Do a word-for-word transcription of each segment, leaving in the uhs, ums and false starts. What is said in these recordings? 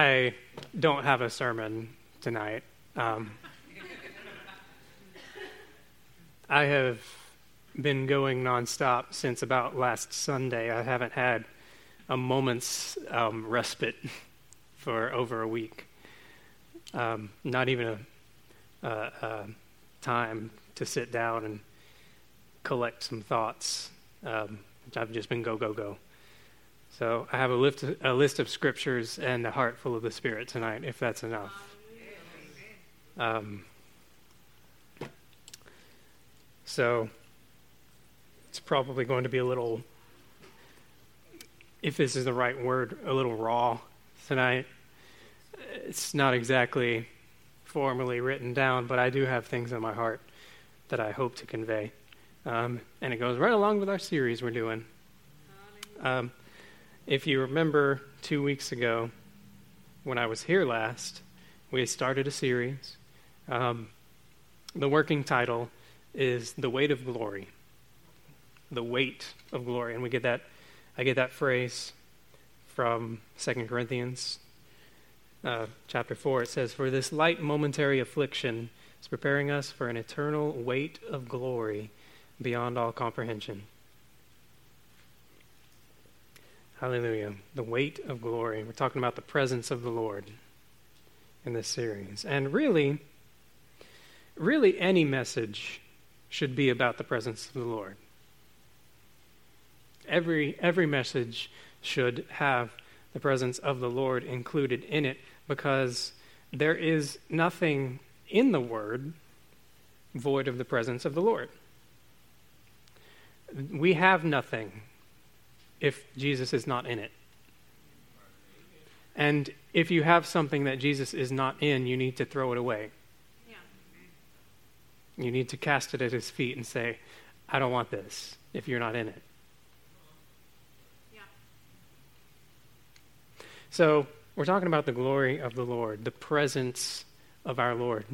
I don't have a sermon tonight. Um, I have been going nonstop since about last Sunday. I haven't had a moment's um, respite for over a week. Um, not even a, a, a time to sit down and collect some thoughts. Um, I've just been go, go, go. So I have a list, a list of scriptures and a heart full of the Spirit tonight, if that's enough. Um, so it's probably going to be a little, if this is the right word, a little raw tonight. It's not exactly formally written down, but I do have things in my heart that I hope to convey. Um, and it goes right along with our series we're doing. Um, If you remember two weeks ago, when I was here last, we started a series. Um, the working title is The Weight of Glory. The Weight of Glory. And we get that, I get that phrase from Second Corinthians uh, chapter four. It says, "For this light momentary affliction is preparing us for an eternal weight of glory beyond all comprehension." Hallelujah. The weight of glory. We're talking about the presence of the Lord in this series. And really, really any message should be about the presence of the Lord. Every, every message should have the presence of the Lord included in it, because there is nothing in the Word void of the presence of the Lord. We have nothing if Jesus is not in it. And if you have something that Jesus is not in, you need to throw it away. Yeah. You need to cast it at his feet and say, "I don't want this," if you're not in it. Yeah. So we're talking about the glory of the Lord, the presence of our Lord.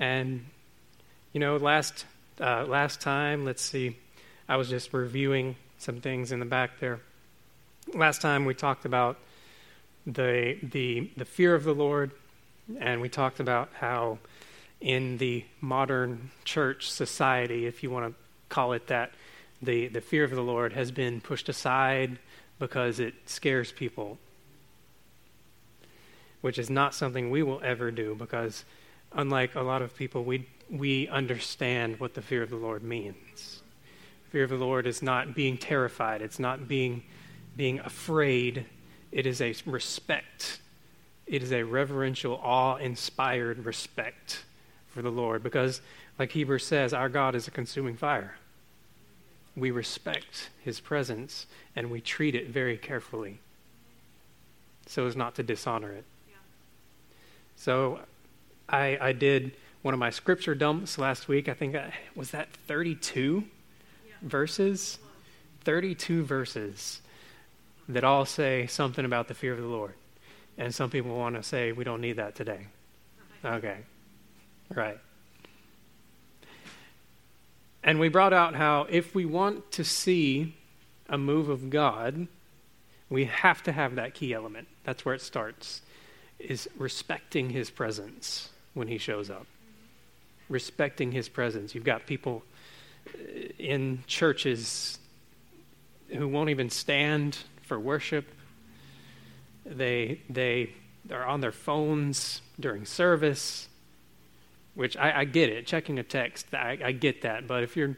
And, you know, last uh, last time, let's see, I was just reviewing some things in the back there. Last time we talked about the the the fear of the Lord, and we talked about how in the modern church society, if you want to call it that, the, the fear of the Lord has been pushed aside because it scares people, which is not something we will ever do, because unlike a lot of people, we we understand what the fear of the Lord means. Fear of the Lord is not being terrified. It's not being being afraid. It is a respect. It is a reverential, awe-inspired respect for the Lord. Because, like Hebrews says, our God is a consuming fire. We respect his presence, and we treat it very carefully so as not to dishonor it. Yeah. So I, I did one of my scripture dumps last week. I think, I, was that thirty-two? Verses, thirty-two verses that all say something about the fear of the Lord. And some people want to say, we don't need that today. Okay, right. And we brought out how if we want to see a move of God, we have to have that key element. That's where it starts, is respecting his presence when he shows up. Respecting his presence. You've got people in churches who won't even stand for worship. They they are on their phones during service, which I, I get it. Checking a text, I, I get that. But if you're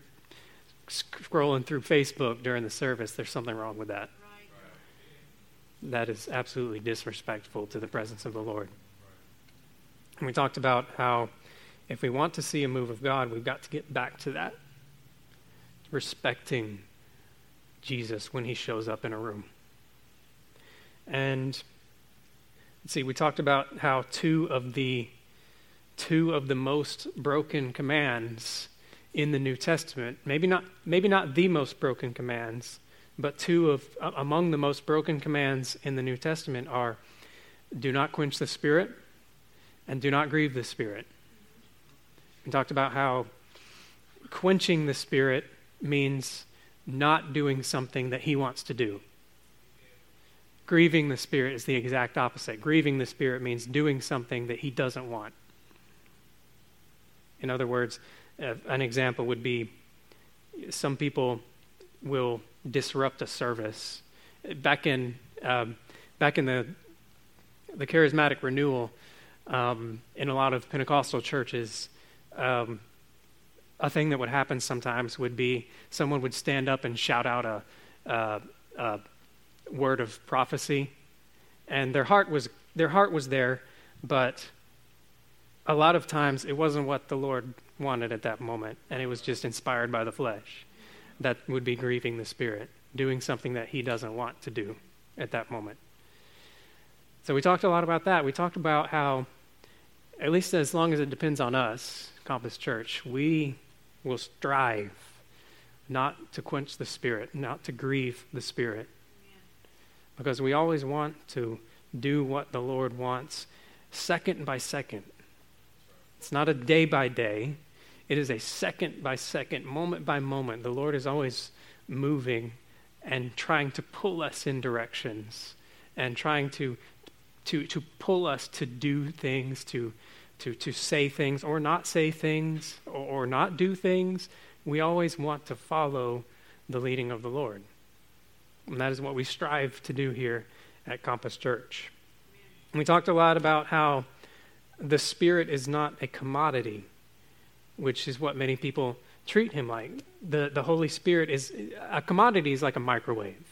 scrolling through Facebook during the service, there's something wrong with that. Right. That is absolutely disrespectful to the presence of the Lord. Right. And we talked about how if we want to see a move of God, we've got to get back to that. Respecting Jesus when he shows up in a room. And let's see, we talked about how two of the two of the most broken commands in the New Testament, maybe not maybe not the most broken commands, but two of uh, among the most broken commands in the New Testament are: do not quench the Spirit and do not grieve the Spirit. We talked about how quenching the Spirit means not doing something that he wants to do. Grieving the Spirit is the exact opposite. Grieving the Spirit means doing something that he doesn't want. In other words, an example would be some people will disrupt a service. Back in um, back in the the charismatic renewal, um, in a lot of Pentecostal churches, um, a thing that would happen sometimes would be someone would stand up and shout out a, a, a word of prophecy, and their heart was their heart was there, but a lot of times it wasn't what the Lord wanted at that moment, and it was just inspired by the flesh. That would be grieving the Spirit, doing something that he doesn't want to do at that moment. So we talked a lot about that. We talked about how, at least as long as it depends on us, Compass Church, we will strive not to quench the Spirit, not to grieve the Spirit, because we always want to do what the Lord wants second by second. It's not a day by day. It is a second by second, moment by moment. The Lord is always moving and trying to pull us in directions and trying to to to pull us to do things, to to to say things or not say things or, or not do things. We always want to follow the leading of the Lord. And that is what we strive to do here at Compass Church. We talked a lot about how the Spirit is not a commodity, which is what many people treat him like. The the Holy Spirit is, a commodity is like a microwave.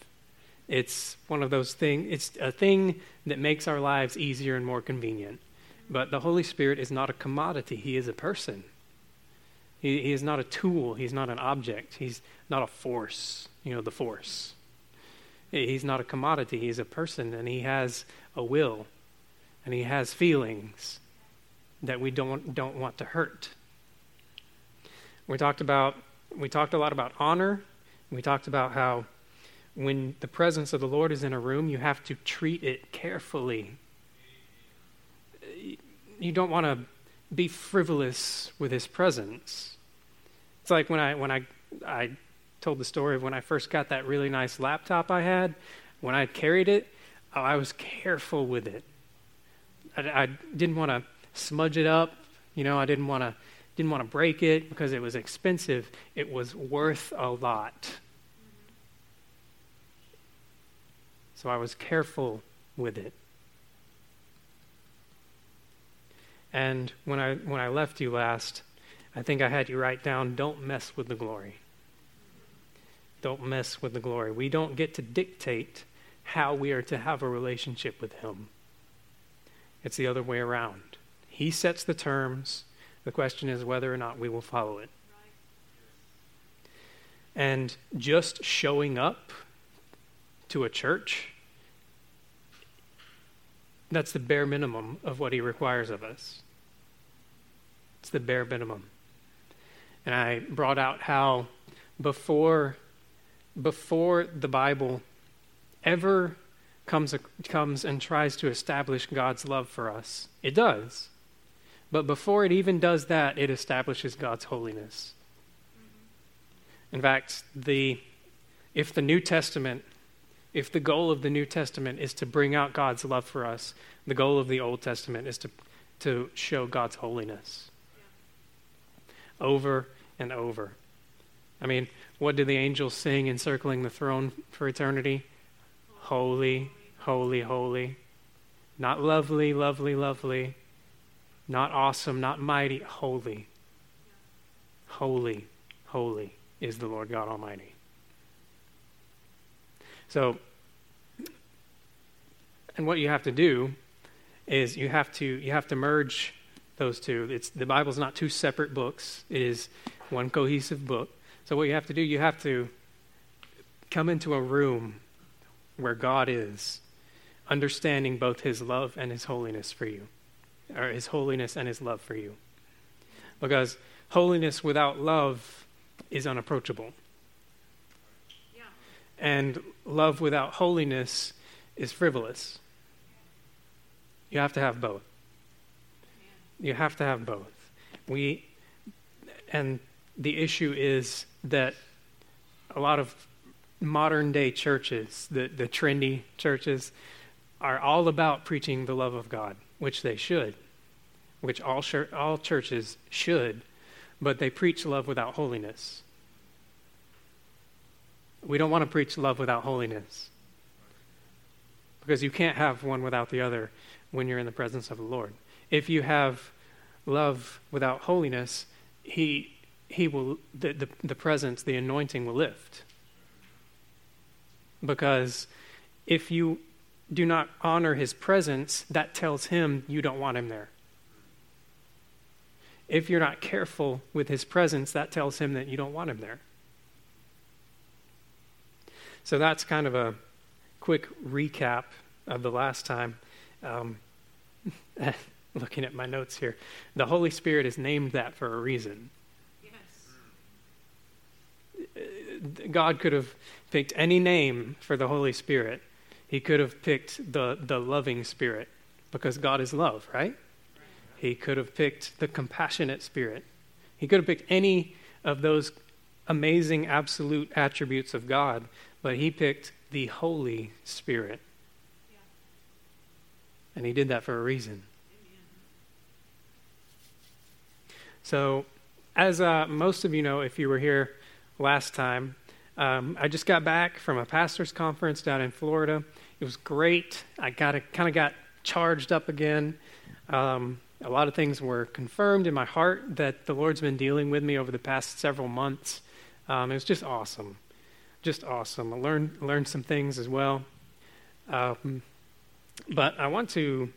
It's one of those things, it's a thing that makes our lives easier and more convenient. But the Holy Spirit is not a commodity, he is a person. He, he is not a tool, he's not an object, he's not a force, you know, the force. He's not a commodity, he's a person, and he has a will, and he has feelings that we don't don't want to hurt. We talked about we talked a lot about honor. We talked about how when the presence of the Lord is in a room, you have to treat it carefully. You don't want to be frivolous with his presence. It's like when I when I I told the story of when I first got that really nice laptop I had. When I carried it, I was careful with it. I, I didn't want to smudge it up, you know. I didn't want to didn't want to break it because it was expensive. It was worth a lot, so I was careful with it. And when I when I left you last, I think I had you write down, "Don't mess with the glory." Don't mess with the glory. We don't get to dictate how we are to have a relationship with him. It's the other way around. He sets the terms. The question is whether or not we will follow it. And just showing up to a church, that's the bare minimum of what he requires of us. It's the bare minimum. And I brought out how before before the Bible ever Comes, comes and tries to establish God's love for us. It does. But before it even does that, it establishes God's holiness. In fact, the if the New Testament, if the goal of the New Testament is to bring out God's love for us, the goal of the Old Testament is to, to show God's holiness. Over and over. I mean, what do the angels sing encircling the throne for eternity? Holy, holy, holy. Not lovely, lovely, lovely. Not awesome, not mighty. Holy. Holy, holy is the Lord God Almighty. So, and what you have to do is you have to you have to merge those two. It's the Bible's not two separate books. It is one cohesive book. So what you have to do, you have to come into a room where God is, understanding both his love and his holiness for you, or his holiness and his love for you. Because holiness without love is unapproachable. Yeah. And love without holiness is frivolous. You have to have both. Yeah. You have to have both. We, and the issue is that a lot of modern day churches, the, the trendy churches, are all about preaching the love of God, which they should, which all chur- all churches should, but they preach love without holiness. We don't want to preach love without holiness, because you can't have one without the other when you're in the presence of the Lord. If you have love without holiness, he he will the the, the presence, the anointing will lift. Because if you do not honor his presence, that tells him you don't want him there. If you're not careful with his presence, that tells him that you don't want him there. So that's kind of a quick recap of the last time. Um, looking at my notes here, the Holy Spirit is named that for a reason. God could have picked any name for the Holy Spirit. He could have picked the, the loving Spirit, because God is love, right? He could have picked the compassionate Spirit. He could have picked any of those amazing absolute attributes of God, but he picked the Holy Spirit. Yeah. And he did that for a reason. Amen. So, as uh, most of you know, if you were here last time, um, I just got back from a pastor's conference down in Florida. It was great. I got kind of got charged up again. Um, a lot of things were confirmed in my heart that the Lord's been dealing with me over the past several months. Um, it was just awesome, just awesome. I learned learned some things as well. Um, but I want to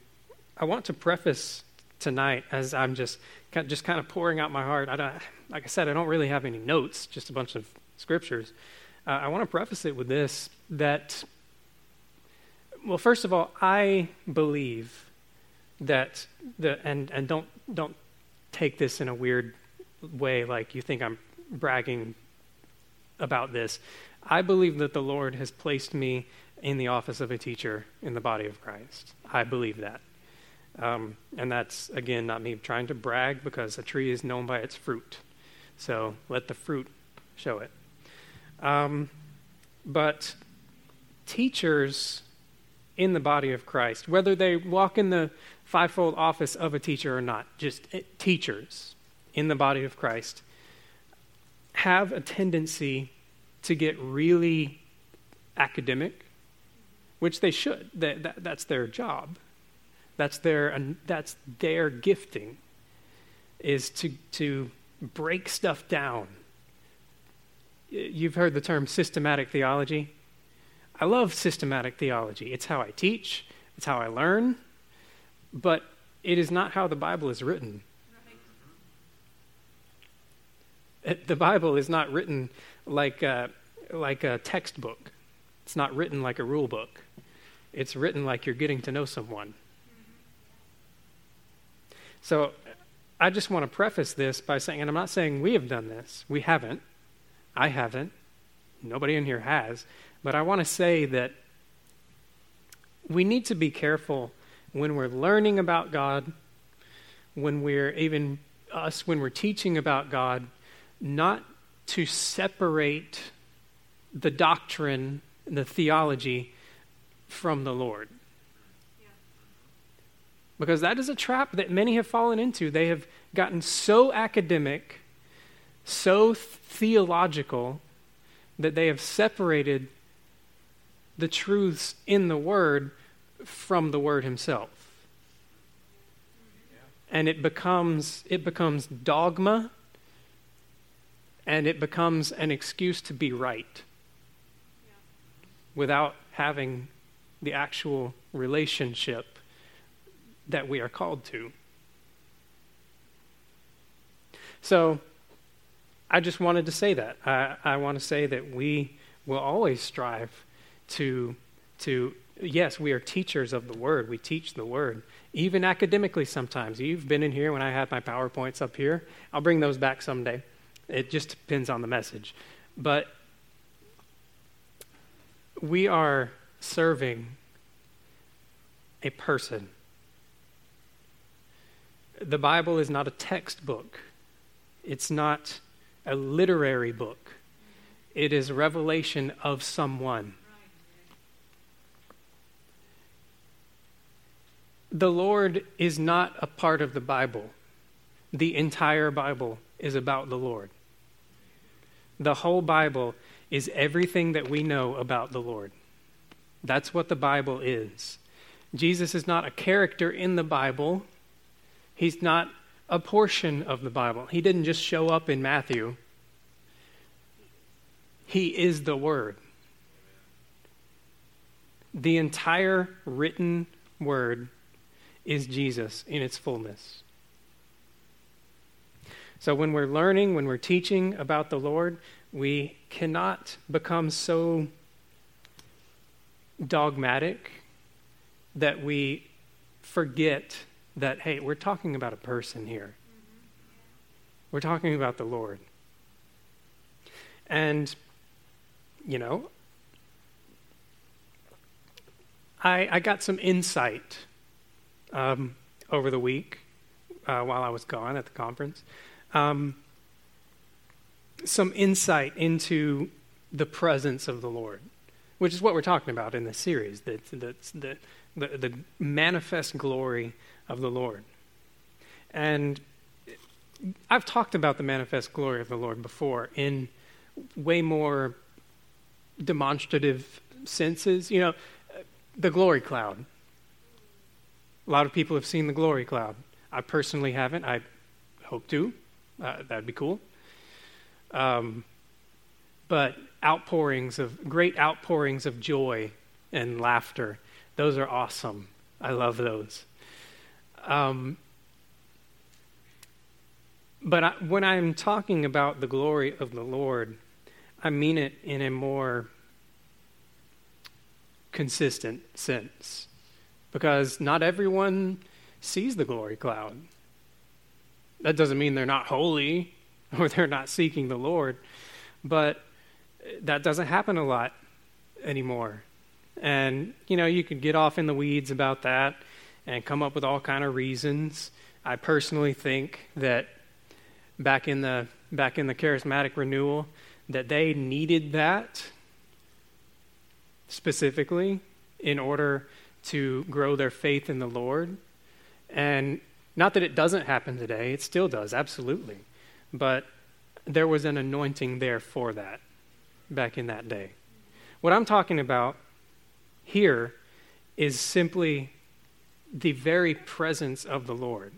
I want to preface tonight, as I'm just just kind of pouring out my heart. I don't. Like I said, I don't really have any notes, just a bunch of scriptures. Uh, I want to preface it with this, that, well, first of all, I believe that, the and, and don't don't take this in a weird way, like you think I'm bragging about this. I believe that the Lord has placed me in the office of a teacher in the body of Christ. I believe that. Um, and that's, again, not me trying to brag, because a tree is known by its fruit. So let the fruit show it. Um, but teachers in the body of Christ, whether they walk in the fivefold office of a teacher or not, just teachers in the body of Christ have a tendency to get really academic, which they should. That, that, that's their job. That's their that's their gifting, is to to break stuff down. You've heard the term systematic theology. I love systematic theology. It's how I teach. It's how I learn. But it is not how the Bible is written. Right. The Bible is not written like a, like a textbook. It's not written like a rule book. It's written like you're getting to know someone. So I just want to preface this by saying, and I'm not saying we have done this. We haven't. I haven't. Nobody in here has. But I want to say that we need to be careful when we're learning about God, when we're, even us, when we're teaching about God, not to separate the doctrine, the theology from the Lord. Because that is a trap that many have fallen into. They have gotten so academic, so theological, that they have separated the truths in the Word from the Word Himself. And it becomes it becomes dogma, and it becomes an excuse to be right without having the actual relationship that we are called to. So I just wanted to say that. I, I want to say that we will always strive to, to, yes, we are teachers of the Word. We teach the Word, even academically sometimes. You've been in here when I had my PowerPoints up here. I'll bring those back someday. It just depends on the message. But we are serving a person. The Bible is not a textbook. It's not a literary book. It is revelation of someone. The Lord is not a part of the Bible. The entire Bible is about the Lord. The whole Bible is everything that we know about the Lord. That's what the Bible is. Jesus is not a character in the Bible. He's not a portion of the Bible. He didn't just show up in Matthew. He is the Word. The entire written Word is Jesus in its fullness. So when we're learning, when we're teaching about the Lord, we cannot become so dogmatic that we forget that, hey, we're talking about a person here. We're talking about the Lord. And, you know, I, I got some insight um, over the week uh, while I was gone at the conference. Um, some insight into the presence of the Lord, which is what we're talking about in this series, the, the, the, the, the manifest glory of the Lord. And I've talked about the manifest glory of the Lord before in way more demonstrative senses. You know, the glory cloud. A lot of people have seen the glory cloud. I personally haven't. I hope to. Uh, that'd be cool. Um, but outpourings of, great outpourings of joy and laughter. Those are awesome. I love those. Um, but I, when I'm talking about the glory of the Lord, I mean it in a more consistent sense, because not everyone sees the glory cloud. That doesn't mean they're not holy or they're not seeking the Lord, but that doesn't happen a lot anymore. And, you know, you could get off in the weeds about that and come up with all kind of reasons. I personally think that back in the back in the charismatic renewal, that they needed that specifically in order to grow their faith in the Lord. And not that it doesn't happen today, it still does, absolutely. But there was an anointing there for that back in that day. What I'm talking about here is simply the very presence of the Lord.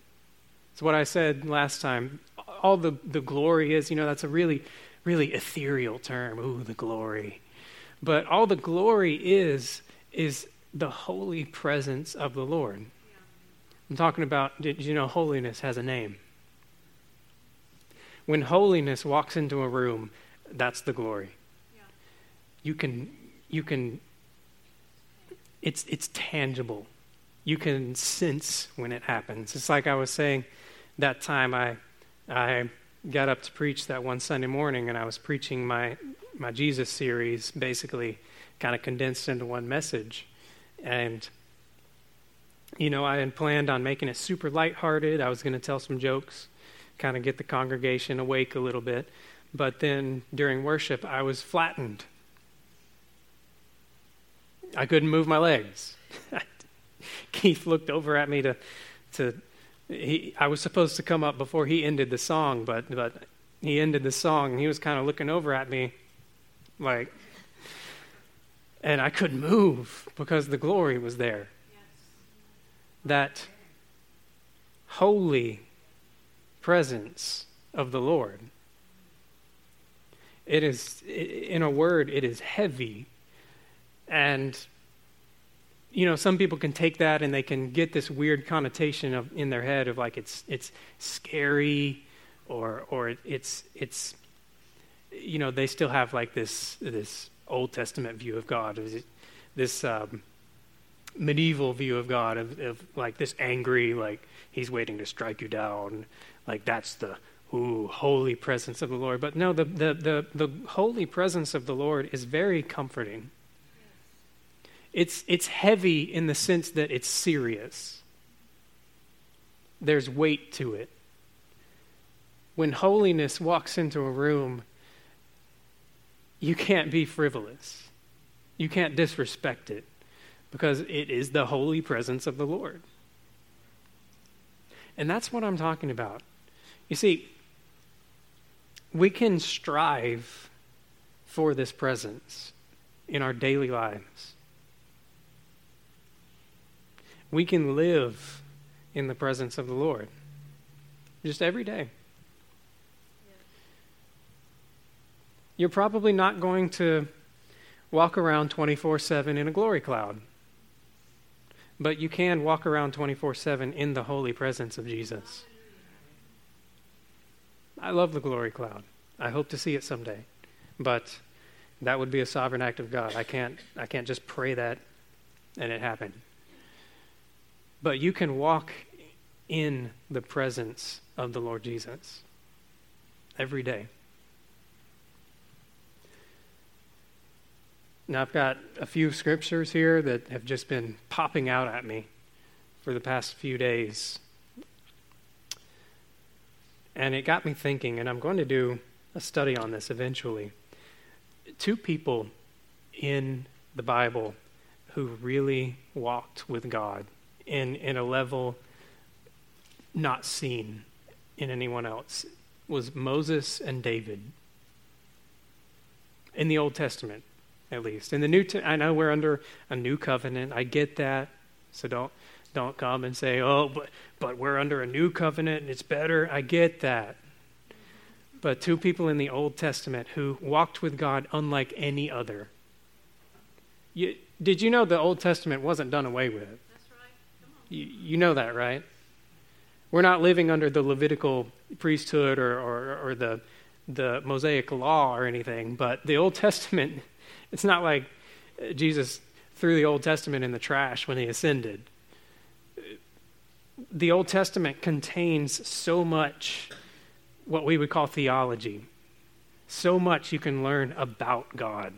It's what I said last time. All the, the glory is, you know, that's a really, really ethereal term. Ooh, the glory. But all the glory is, is the holy presence of the Lord. I'm talking about, did you know holiness has a name? When holiness walks into a room, that's the glory. Yeah. You can, you can, it's it's tangible. You can sense when it happens. It's like I was saying that time I I got up to preach that one Sunday morning, and I was preaching my, my Jesus series, basically kind of condensed into one message. And you know, I had planned on making it super lighthearted. I was going to tell some jokes, kind of get the congregation awake a little bit. But then during worship, I was flattened. I couldn't move my legs. Keith looked over at me to, to. He, I was supposed to come up before he ended the song, but but he ended the song, and he was kind of looking over at me, like, and I couldn't move because the glory was there. That holy presence of the Lord. It is, in a word, it is heavy. And, you know, some people can take that and they can get this weird connotation of, in their head of like it's it's scary or or it's, it's you know, they still have like this, this Old Testament view of God, this um medieval view of God, of, of like this angry, like he's waiting to strike you down, like that's the ooh, holy presence of the Lord. But no, the, the the the holy presence of the Lord is very comforting. It's it's heavy in the sense that it's serious. There's weight to it. When holiness walks into a room, you can't be frivolous. You can't disrespect it because it is the holy presence of the Lord. And that's what I'm talking about. You see, we can strive for this presence in our daily lives. We can live in the presence of the Lord just every day. You're probably not going to walk around twenty-four seven in a glory cloud, but you can walk around twenty-four seven in the holy presence of Jesus. I love the glory cloud. I hope to see it someday, but that would be a sovereign act of God. I can't, I can't just pray that and it happened. But you can walk in the presence of the Lord Jesus every day. Now, I've got a few scriptures here that have just been popping out at me for the past few days. And it got me thinking, and I'm going to do a study on this eventually. Two people in the Bible who really walked with God in, in a level not seen in anyone else was Moses and David in the Old Testament. At least in the new, t- I know we're under a new covenant. I get that, so don't don't come and say, "Oh, but but we're under a new covenant and it's better." I get that, but two people in the Old Testament who walked with God unlike any other. You, did you know the Old Testament wasn't done away with? That's right. Come on. You, you know that, right? We're not living under the Levitical priesthood or or, or the the Mosaic law or anything, but the Old Testament. It's not like Jesus threw the Old Testament in the trash when he ascended. The Old Testament contains so much what we would call theology. So much you can learn about God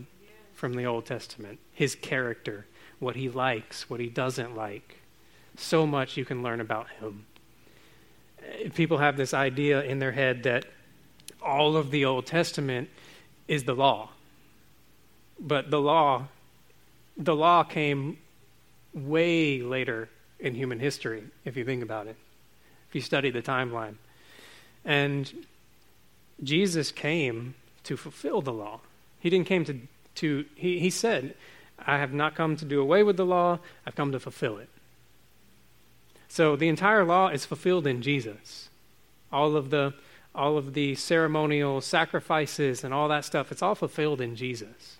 from the Old Testament, his character, what he likes, what he doesn't like. So much you can learn about him. People have this idea in their head that all of the Old Testament is the law. But the law, the law came way later in human history, if you think about it, if you study the timeline. And Jesus came to fulfill the law. He didn't came to, to he, he said, I have not come to do away with the law, I've come to fulfill it. So the entire law is fulfilled in Jesus. All of the, all of the ceremonial sacrifices and all that stuff, it's all fulfilled in Jesus.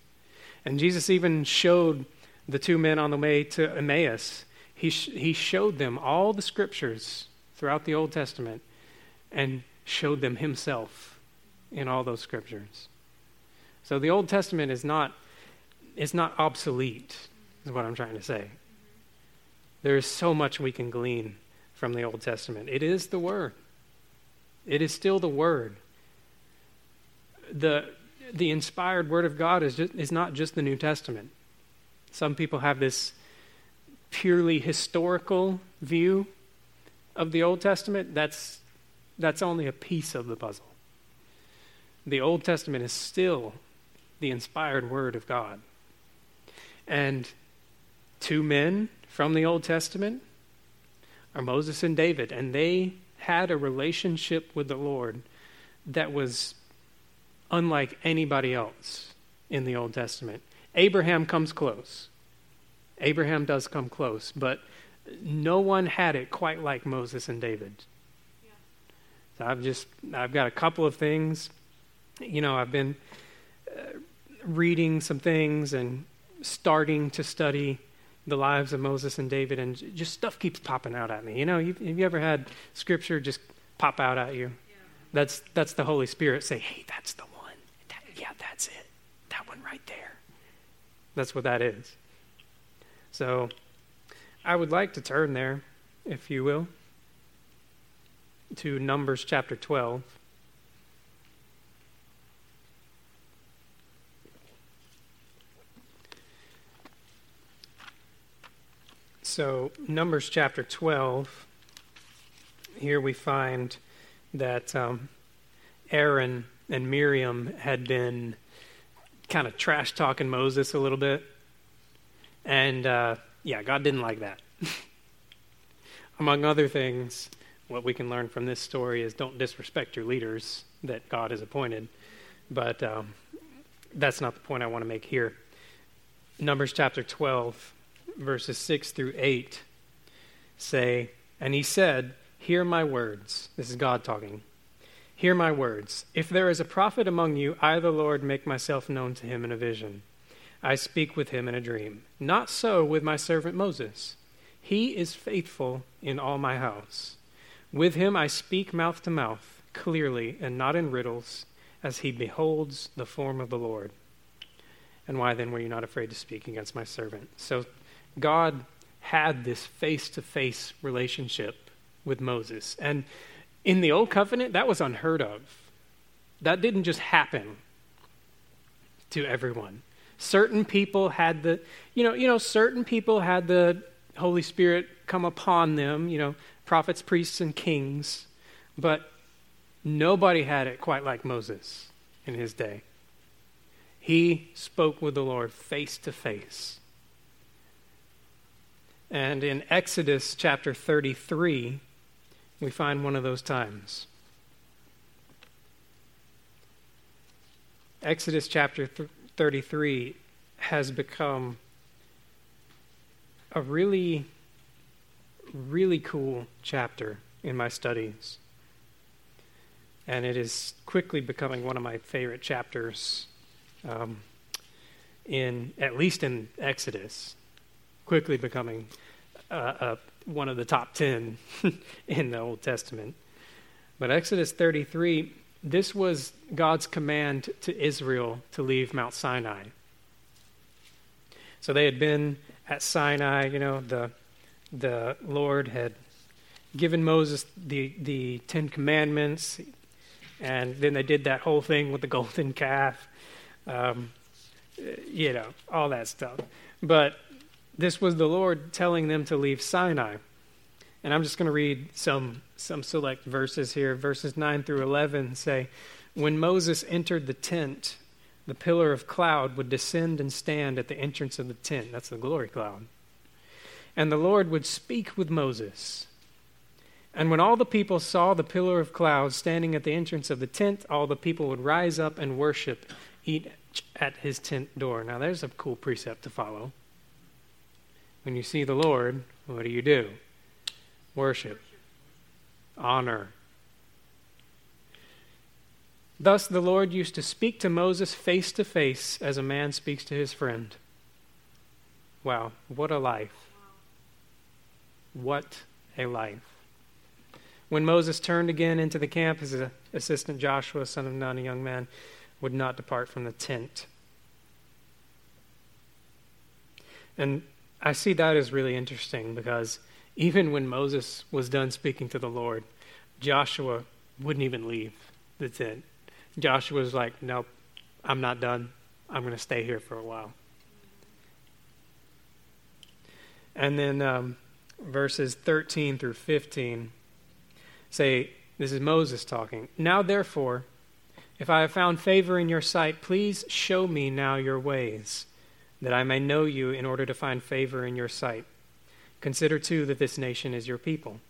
And Jesus even showed the two men on the way to Emmaus. He sh- he showed them all the scriptures throughout the Old Testament and showed them himself in all those scriptures. So the Old Testament is not, it's not obsolete, is what I'm trying to say. There is so much we can glean from the Old Testament. It is the Word. It is still the Word. The... The inspired Word of God is just, is not just the New Testament. Some people have this purely historical view of the Old Testament. That's that's only a piece of the puzzle. The Old Testament is still the inspired Word of God. And two men from the Old Testament are Moses and David, and they had a relationship with the Lord that was unlike anybody else in the Old Testament. Abraham comes close. Abraham does come close, but no one had it quite like Moses and David. Yeah. So I've just, I've got a couple of things. You know, I've been uh, reading some things and starting to study the lives of Moses and David, and just stuff keeps popping out at me. You know, you've, have you ever had scripture just pop out at you? Yeah. That's, that's the Holy Spirit say, hey, that's the one. Yeah, that's it. That one right there. That's what that is. So I would like to turn there, if you will, to Numbers chapter twelve. So Numbers chapter twelve, here we find that um, Aaron and Miriam had been kind of trash-talking Moses a little bit. And uh, yeah, God didn't like that. Among other things, what we can learn from this story is don't disrespect your leaders that God has appointed. But um, that's not the point I want to make here. Numbers chapter twelve, verses six through eight say, "And he said, 'Hear my words.'" This is God talking. "Hear my words. If there is a prophet among you, I, the Lord, make myself known to him in a vision. I speak with him in a dream. Not so with my servant Moses. He is faithful in all my house. With him I speak mouth to mouth, clearly and not in riddles, as he beholds the form of the Lord. And why then were you not afraid to speak against my servant?" So God had this face-to-face relationship with Moses. And in the Old Covenant, that was unheard of. That didn't just happen to everyone. Certain people had the, you know, you know, certain people had the Holy Spirit come upon them, you know, prophets, priests, and kings, but nobody had it quite like Moses in his day. He spoke with the Lord face to face. And in Exodus chapter thirty-three, we find one of those times. Exodus chapter thirty-three has become a really, really cool chapter in my studies. And it is quickly becoming one of my favorite chapters, um, in at least in Exodus, quickly becoming uh, uh, one of the top ten in the Old Testament. But Exodus thirty-three, this was God's command to Israel to leave Mount Sinai. So they had been at Sinai, you know, the the Lord had given Moses the, the Ten Commandments, and then they did that whole thing with the golden calf, um, you know, all that stuff. But this was the Lord telling them to leave Sinai. And I'm just going to read some some select verses here. Verses nine through eleven say, "When Moses entered the tent, the pillar of cloud would descend and stand at the entrance of the tent." That's the glory cloud. "And the Lord would speak with Moses. And when all the people saw the pillar of cloud standing at the entrance of the tent, all the people would rise up and worship each at his tent door." Now there's a cool precept to follow. When you see the Lord, what do you do? Worship. Honor. "Thus the Lord used to speak to Moses face to face as a man speaks to his friend." Wow, what a life. What a life. "When Moses turned again into the camp, his assistant Joshua, son of Nun, a young man, would not depart from the tent." And I see that as really interesting, because even when Moses was done speaking to the Lord, Joshua wouldn't even leave the tent. Joshua was like, "Nope, I'm not done. I'm going to stay here for a while." And then um, verses thirteen through fifteen say, this is Moses talking, "Now therefore, if I have found favor in your sight, please show me now your ways, that I may know you in order to find favor in your sight. Consider too that this nation is your people."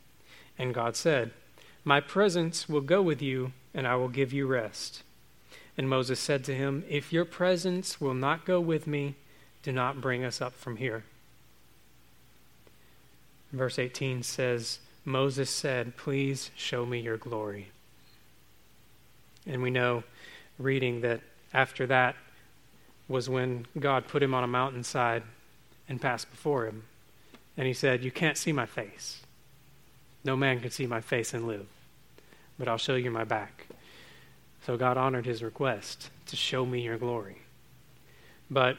And God said, "My presence will go with you, and I will give you rest." And Moses said to him, "If your presence will not go with me, do not bring us up from here." Verse eighteen says, "Moses said, 'Please show me your glory.'" And we know, reading, that after that was when God put him on a mountainside and passed before him. And he said, "You can't see my face. No man can see my face and live, but I'll show you my back." So God honored his request to show me your glory. But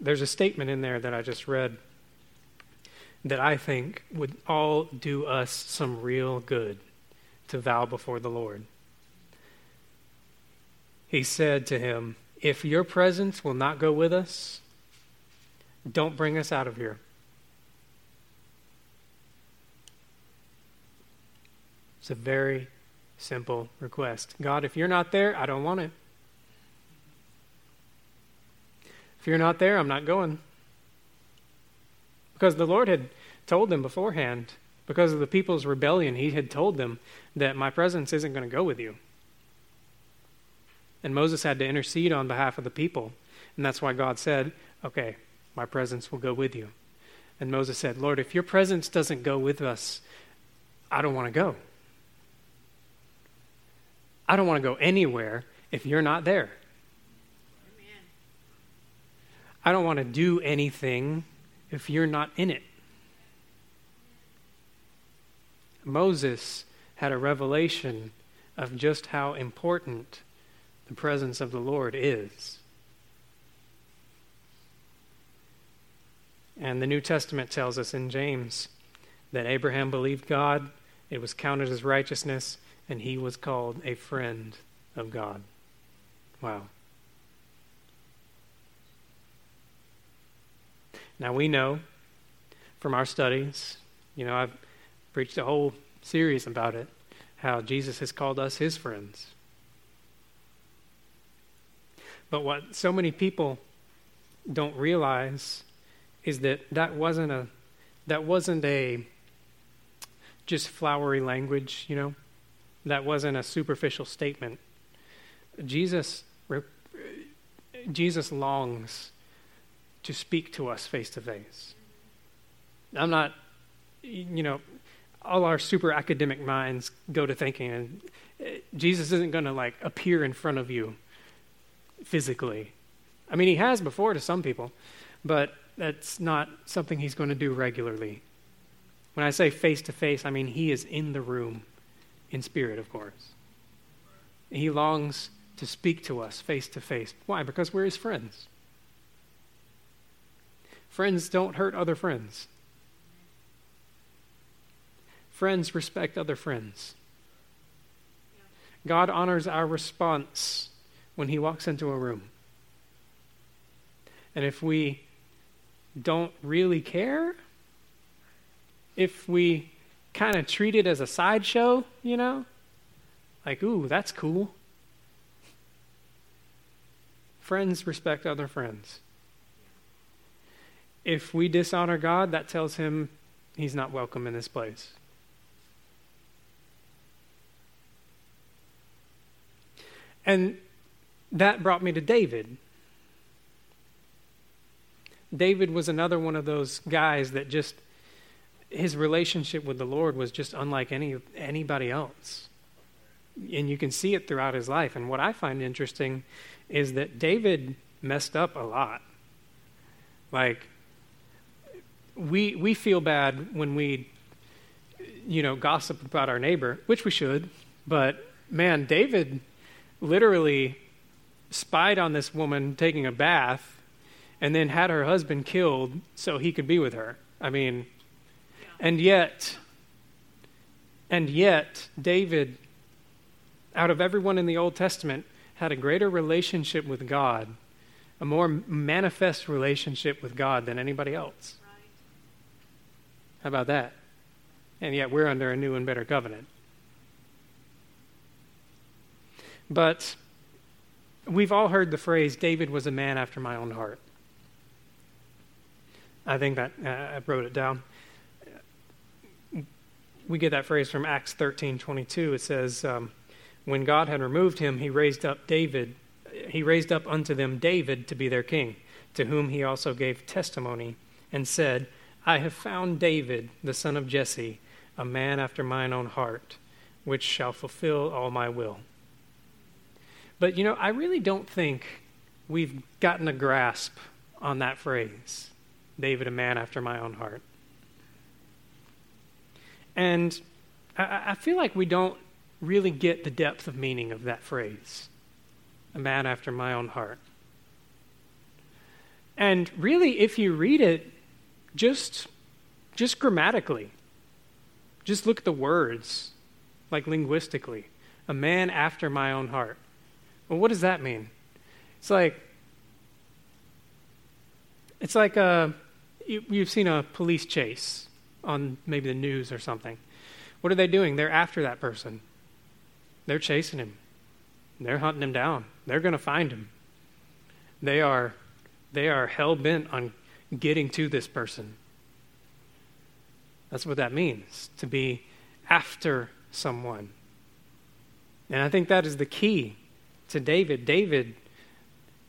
there's a statement in there that I just read that I think would all do us some real good to vow before the Lord. He said to him, "If your presence will not go with us, don't bring us out of here." It's a very simple request. God, if you're not there, I don't want it. If you're not there, I'm not going. Because the Lord had told them beforehand, because of the people's rebellion, he had told them that my presence isn't going to go with you. And Moses had to intercede on behalf of the people. And that's why God said, okay, my presence will go with you. And Moses said, Lord, if your presence doesn't go with us, I don't want to go. I don't want to go anywhere if you're not there. Amen. I don't want to do anything if you're not in it. Moses had a revelation of just how important the presence of the Lord is. And the New Testament tells us in James that Abraham believed God, it was counted as righteousness, and he was called a friend of God. Wow. Now we know from our studies, you know, I've preached a whole series about it, how Jesus has called us his friends. But what so many people don't realize is that that wasn't a that wasn't a just flowery language, you know? That wasn't a superficial statement. Jesus Jesus longs to speak to us face to face. I'm not, you know, all our super academic minds go to thinking, and Jesus isn't going to like appear in front of you physically. I mean, he has before to some people, but that's not something he's going to do regularly. When I say face-to-face, I mean he is in the room, in spirit, of course. He longs to speak to us face-to-face. Why? Because we're his friends. Friends don't hurt other friends. Friends respect other friends. God honors our response when he walks into a room. And if we don't really care, if we kind of treat it as a sideshow, you know, like, ooh, that's cool. Friends respect other friends. If we dishonor God, that tells him he's not welcome in this place. And that brought me to David. David was another one of those guys that just, his relationship with the Lord was just unlike any anybody else. And you can see it throughout his life. And what I find interesting is that David messed up a lot. Like, we we feel bad when we, you know, gossip about our neighbor, which we should. But, man, David literally spied on this woman taking a bath and then had her husband killed so he could be with her. I mean, and yet, and yet David, out of everyone in the Old Testament, had a greater relationship with God, a more manifest relationship with God than anybody else. Right. How about that? And yet we're under a new and better covenant. But we've all heard the phrase, David was a man after my own heart. I think that, uh, I wrote it down. We get that phrase from Acts thirteen twenty-two. It says, um, when God had removed him, he raised up David, he raised up unto them David to be their king, to whom he also gave testimony and said, I have found David, the son of Jesse, a man after mine own heart, which shall fulfill all my will. But, you know, I really don't think we've gotten a grasp on that phrase, David, a man after my own heart. And I, I feel like we don't really get the depth of meaning of that phrase, a man after my own heart. And really, if you read it just, just grammatically, just look at the words, like linguistically, a man after my own heart. Well, what does that mean? It's like, it's like a, you, you've seen a police chase on maybe the news or something. What are they doing? They're after that person. They're chasing him. They're hunting him down. They're going to find him. They are They are hell-bent on getting to this person. That's what that means, to be after someone. And I think that is the key to David. David,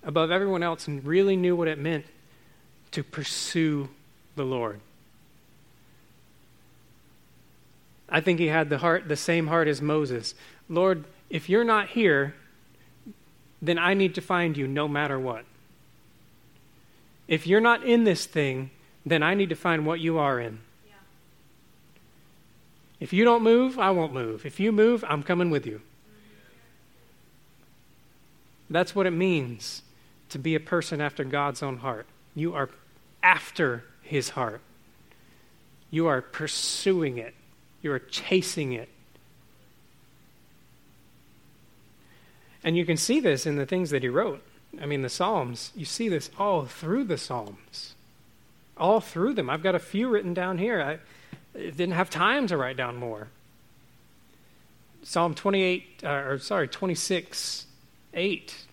above everyone else, really knew what it meant to pursue the Lord. I think he had the heart, the same heart as Moses. Lord, if you're not here, then I need to find you no matter what. If you're not in this thing, then I need to find what you are in. Yeah. If you don't move, I won't move. If you move, I'm coming with you. That's what it means to be a person after God's own heart. You are after his heart. You are pursuing it. You are chasing it. And you can see this in the things that he wrote. I mean, the Psalms, you see this all through the Psalms. All through them. I've got a few written down here. I didn't have time to write down more. Psalm twenty-eight, uh, or sorry, twenty-six, eight.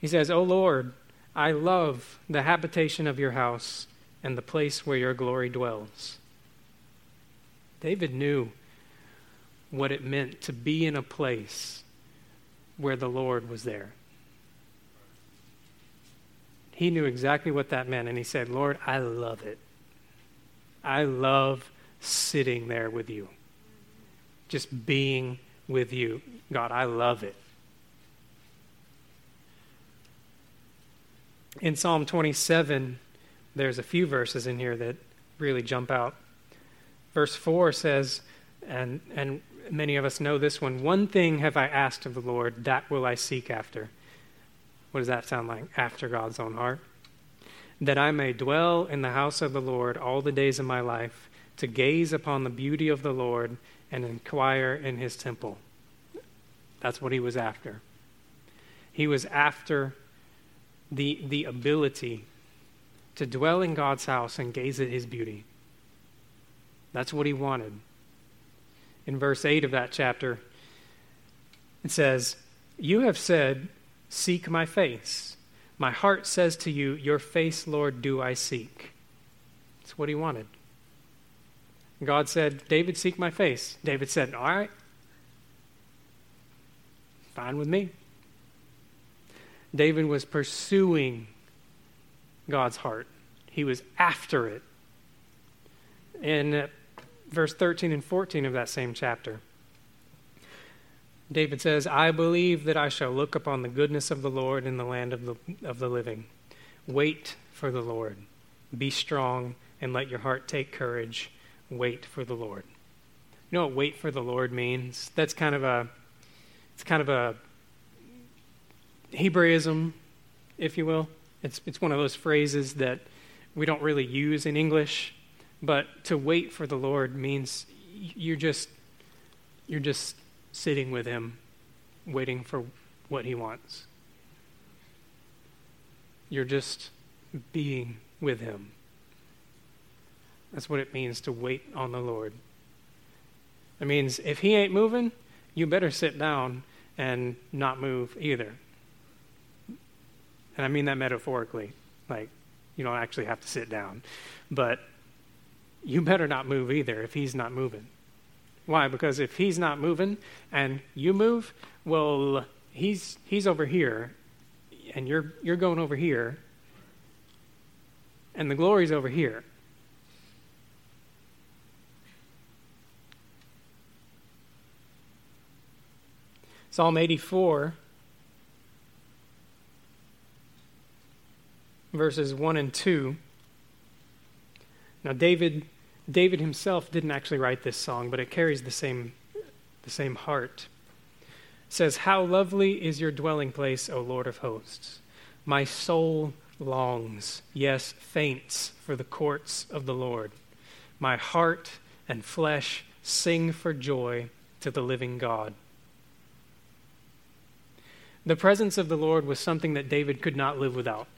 He says, O Lord, I love the habitation of your house and the place where your glory dwells. David knew what it meant to be in a place where the Lord was there. He knew exactly what that meant, and he said, Lord, I love it. I love sitting there with you, just being with you. God, I love it. In Psalm twenty-seven, there's a few verses in here that really jump out. Verse four says, and and many of us know this one, one thing have I asked of the Lord, that will I seek after. What does that sound like? After God's own heart. That I may dwell in the house of the Lord all the days of my life, to gaze upon the beauty of the Lord and inquire in his temple. That's what he was after. He was after the the ability to dwell in God's house and gaze at his beauty. That's what he wanted. In verse eight of that chapter, it says, you have said, seek my face. My heart says to you, your face, Lord, do I seek. That's what he wanted. God said, David, seek my face. David said, all right, fine with me. David was pursuing God's heart. He was after it. In verse thirteen and fourteen of that same chapter, David says, I believe that I shall look upon the goodness of the Lord in the land of the of the living. Wait for the Lord. Be strong and let your heart take courage. Wait for the Lord. You know what wait for the Lord means? That's kind of a, it's kind of a Hebraism, if you will. It's it's one of those phrases that we don't really use in English. But to wait for the Lord means you're just you're just sitting with him, waiting for what he wants. You're just being with him. That's what it means to wait on the Lord. It means if he ain't moving, you better sit down and not move either. And I mean that metaphorically. Like, you don't actually have to sit down. But you better not move either if he's not moving. Why? Because if he's not moving and you move, well, he's he's over here and you're you're going over here and the glory's over here. Psalm eighty-four, verses one and two. Now, David... David himself didn't actually write this song, but it carries the same the same heart. It says, how lovely is your dwelling place, O Lord of hosts. My soul longs, yes, faints for the courts of the Lord. My heart and flesh sing for joy to the living God. The presence of the Lord was something that David could not live without.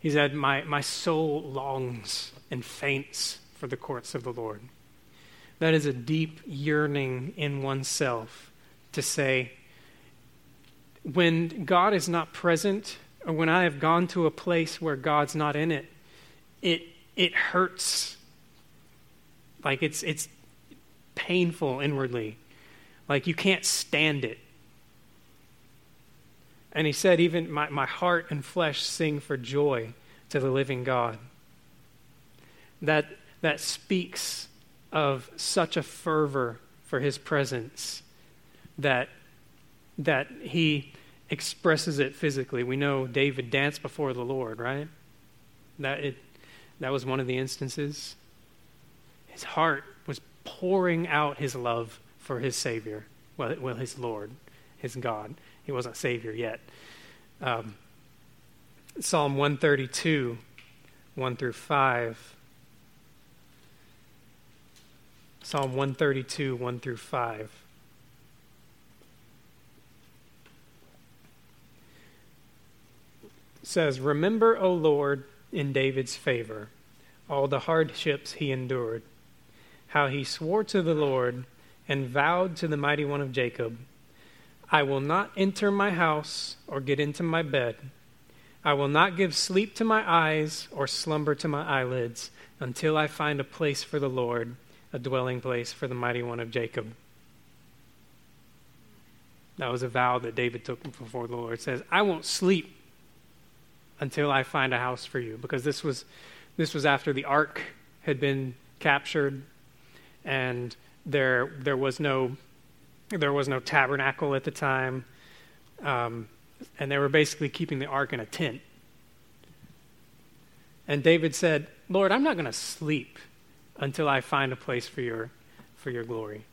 He said, my, my soul longs and faints for the courts of the Lord. That is a deep yearning in oneself to say, when God is not present, or when I have gone to a place where God's not in it, it it hurts. Like it's it's painful inwardly. Like you can't stand it. And he said, even my, my heart and flesh sing for joy to the living God. That that speaks of such a fervor for his presence that that he expresses it physically. We know David danced before the Lord, right? That it that was one of the instances. His heart was pouring out his love for his Savior, well, well his Lord, his God. He wasn't Savior yet. Um, Psalm one thirty-two, one through five. Psalm one thirty-two, one through five. It says, "Remember, O Lord, in David's favor, all the hardships he endured, how he swore to the Lord and vowed to the Mighty One of Jacob, I will not enter my house or get into my bed. I will not give sleep to my eyes or slumber to my eyelids until I find a place for the Lord, a dwelling place for the Mighty One of Jacob." That was a vow that David took before the Lord. It says, I won't sleep until I find a house for you. Because this was this was after the ark had been captured, and there there was no there was no tabernacle at the time. Um, and they were basically keeping the ark in a tent. And David said, Lord, I'm not going to sleep until I find a place for your for your glory.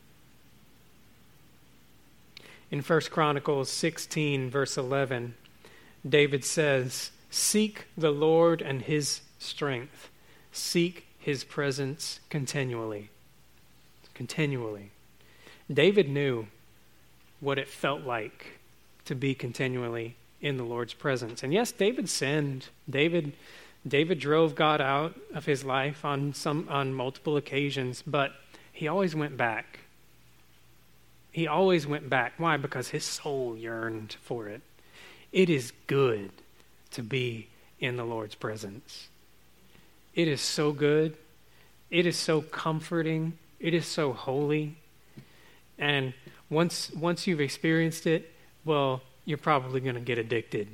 In First Chronicles sixteen, verse eleven, David says, "Seek the Lord and his strength. Seek his presence continually." Continually. David knew what it felt like to be continually in the Lord's presence. And yes, David sinned. David David drove God out of his life on some on multiple occasions, but he always went back. He always went back. Why? Because his soul yearned for it. It is good to be in the Lord's presence. It is so good. It is so comforting. It is so holy. And once once you've experienced it, well, you're probably going to get addicted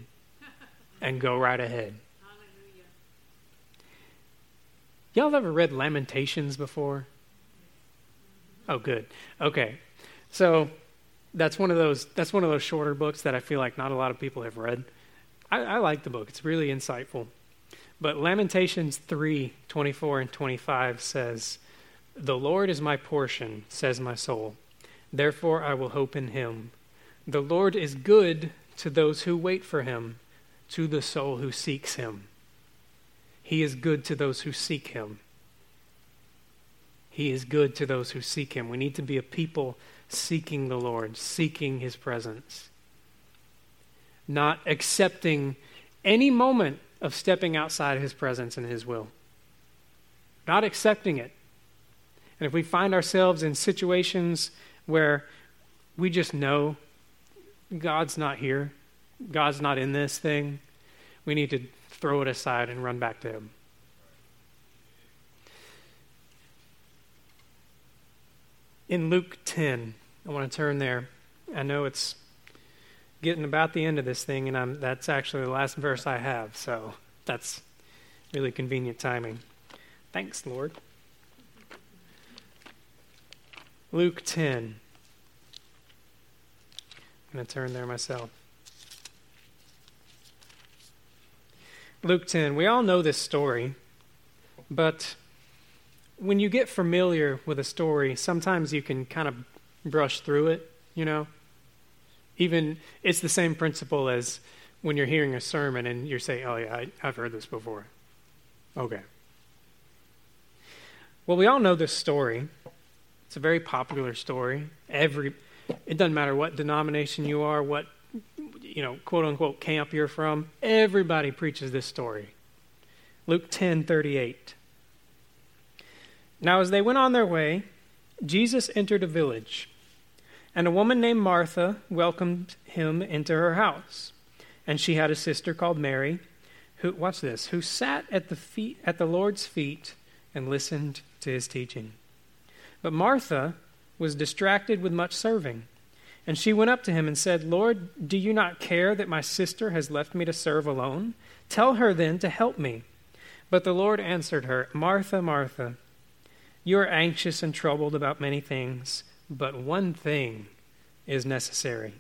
and go right ahead. Y'all ever read Lamentations before? Oh, good. Okay. So that's one of those that's one of those shorter books that I feel like not a lot of people have read. I, I like the book. It's really insightful. But Lamentations three, twenty-four and twenty-five says, "The Lord is my portion, says my soul. Therefore I will hope in him. The Lord is good to those who wait for him, to the soul who seeks him." He is good to those who seek him. He is good to those who seek him. We need to be a people seeking the Lord, seeking his presence. Not accepting any moment of stepping outside his presence and his will. Not accepting it. And if we find ourselves in situations where we just know God's not here, God's not in this thing, we need to throw it aside and run back to him. In Luke ten, I want to turn there. I know it's getting about the end of this thing, and I'm, that's actually the last verse I have, so that's really convenient timing. Thanks, Lord. Luke ten. I'm going to turn there myself. Luke ten, we all know this story, but when you get familiar with a story, sometimes you can kind of brush through it, you know? Even, it's the same principle as when you're hearing a sermon and you're saying, oh yeah, I, I've heard this before. Okay. Well, we all know this story. It's a very popular story. Every, it doesn't matter what denomination you are, what you know, quote-unquote camp you're from, everybody preaches this story. Luke ten thirty-eight. "Now as they went on their way, Jesus entered a village, And a woman named Martha welcomed him into her house. And she had a sister called Mary, who, watch this, who sat at the feet at the Lord's feet and listened to his teaching. But Martha was distracted with much serving. And she went up to him and said, "Lord, do you not care that my sister has left me to serve alone? Tell her then to help me." But the Lord answered her, "Martha, Martha, you are anxious and troubled about many things, but one thing is necessary.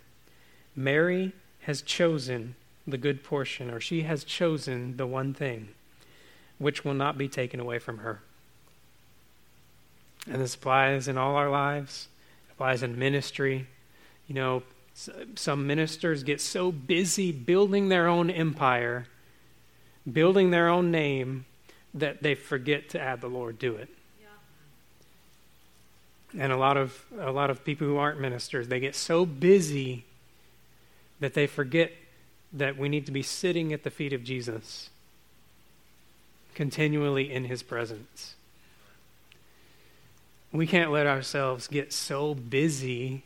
Mary has chosen the good portion, or she has chosen the one thing, which will not be taken away from her." And this applies in all our lives, it applies in ministry. You know, some ministers get so busy building their own empire, building their own name, that they forget to add the Lord to it. Yeah. And a lot of a lot of people who aren't ministers, they get so busy that they forget that we need to be sitting at the feet of Jesus, continually in his presence. We can't let ourselves get so busy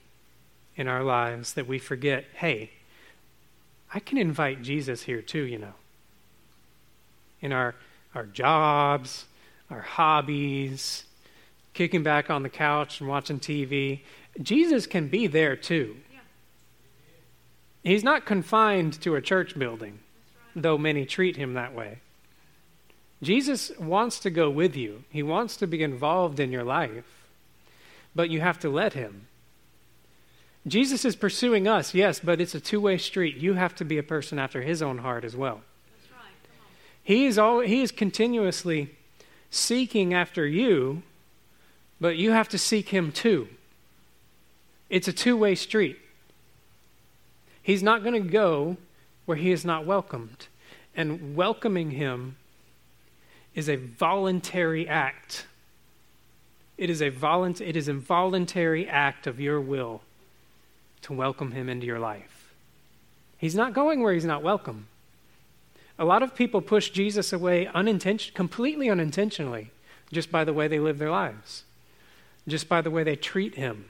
in our lives that we forget, hey, I can invite Jesus here too, you know. In our, our jobs, our hobbies, kicking back on the couch and watching T V. Jesus can be there too. Yeah. He's not confined to a church building, right, though many treat him that way. Jesus wants to go with you. He wants to be involved in your life, but you have to let him. Jesus is pursuing us, yes, but it's a two-way street. You have to be a person after his own heart as well. That's right. Come on. He is all, he is continuously seeking after you, but you have to seek him too. It's a two-way street. He's not going to go where he is not welcomed. And welcoming him is a voluntary act. It is a volunt- it is an involuntary act of your will to welcome him into your life. He's not going where he's not welcome. A lot of people push Jesus away unintention- completely unintentionally, just by the way they live their lives, just by the way they treat him.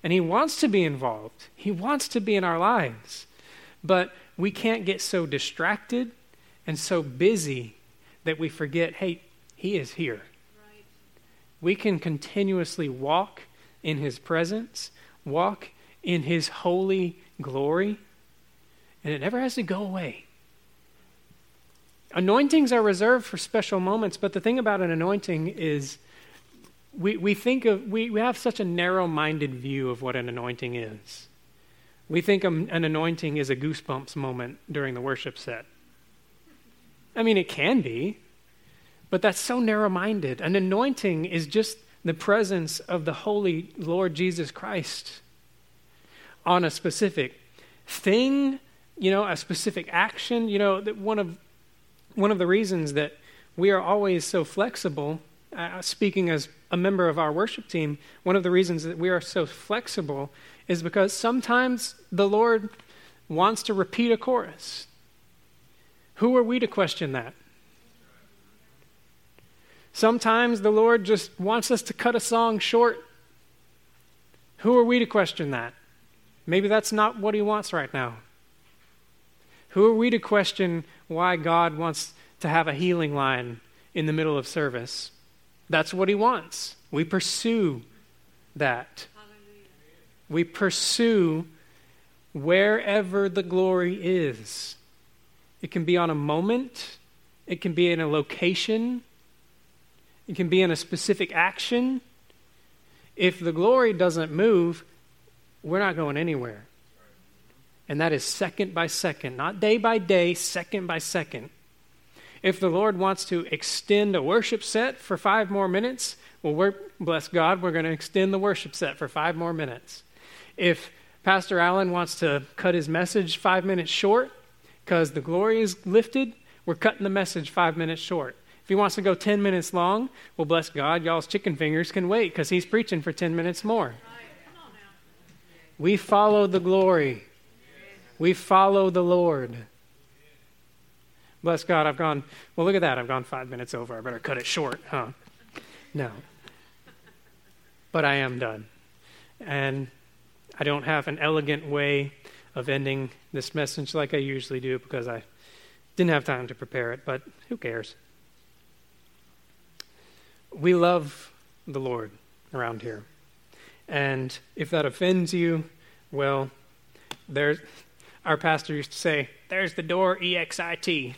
And he wants to be involved. He wants to be in our lives. But we can't get so distracted and so busy that we forget, hey, he is here. Right. We can continuously walk in his presence, walk in his holy glory, and it never has to go away. Anointings are reserved for special moments, but the thing about an anointing is we we think of, we, we have such a narrow-minded view of what an anointing is. We think an anointing is a goosebumps moment during the worship set. I mean, it can be, but that's so narrow-minded. An anointing is just the presence of the holy Lord Jesus Christ on a specific thing, you know, a specific action. You know, that one of one of the reasons that we are always so flexible, uh, speaking as a member of our worship team, one of the reasons that we are so flexible is because sometimes the Lord wants to repeat a chorus. Who are we to question that? Sometimes the Lord just wants us to cut a song short. Who are we to question that? Maybe that's not what he wants right now. Who are we to question why God wants to have a healing line in the middle of service? That's what he wants. We pursue that. Hallelujah. We pursue wherever the glory is. It can be on a moment. It can be in a location. It can be in a specific action. If the glory doesn't move, we're not going anywhere. And that is second by second, not day by day, second by second. If the Lord wants to extend a worship set for five more minutes, well, we're, bless God, we're going to extend the worship set for five more minutes. If Pastor Allen wants to cut his message five minutes short because the glory is lifted, we're cutting the message five minutes short. If he wants to go ten minutes long, well, bless God, y'all's chicken fingers can wait because he's preaching for ten minutes more. We follow the glory. We follow the Lord. Bless God, I've gone, well, look at that. I've gone five minutes over. I better cut it short, huh? No. But I am done. And I don't have an elegant way of ending this message like I usually do because I didn't have time to prepare it, but who cares? We love the Lord around here. And if that offends you, well, there's, our pastor used to say, there's the door, E X I T.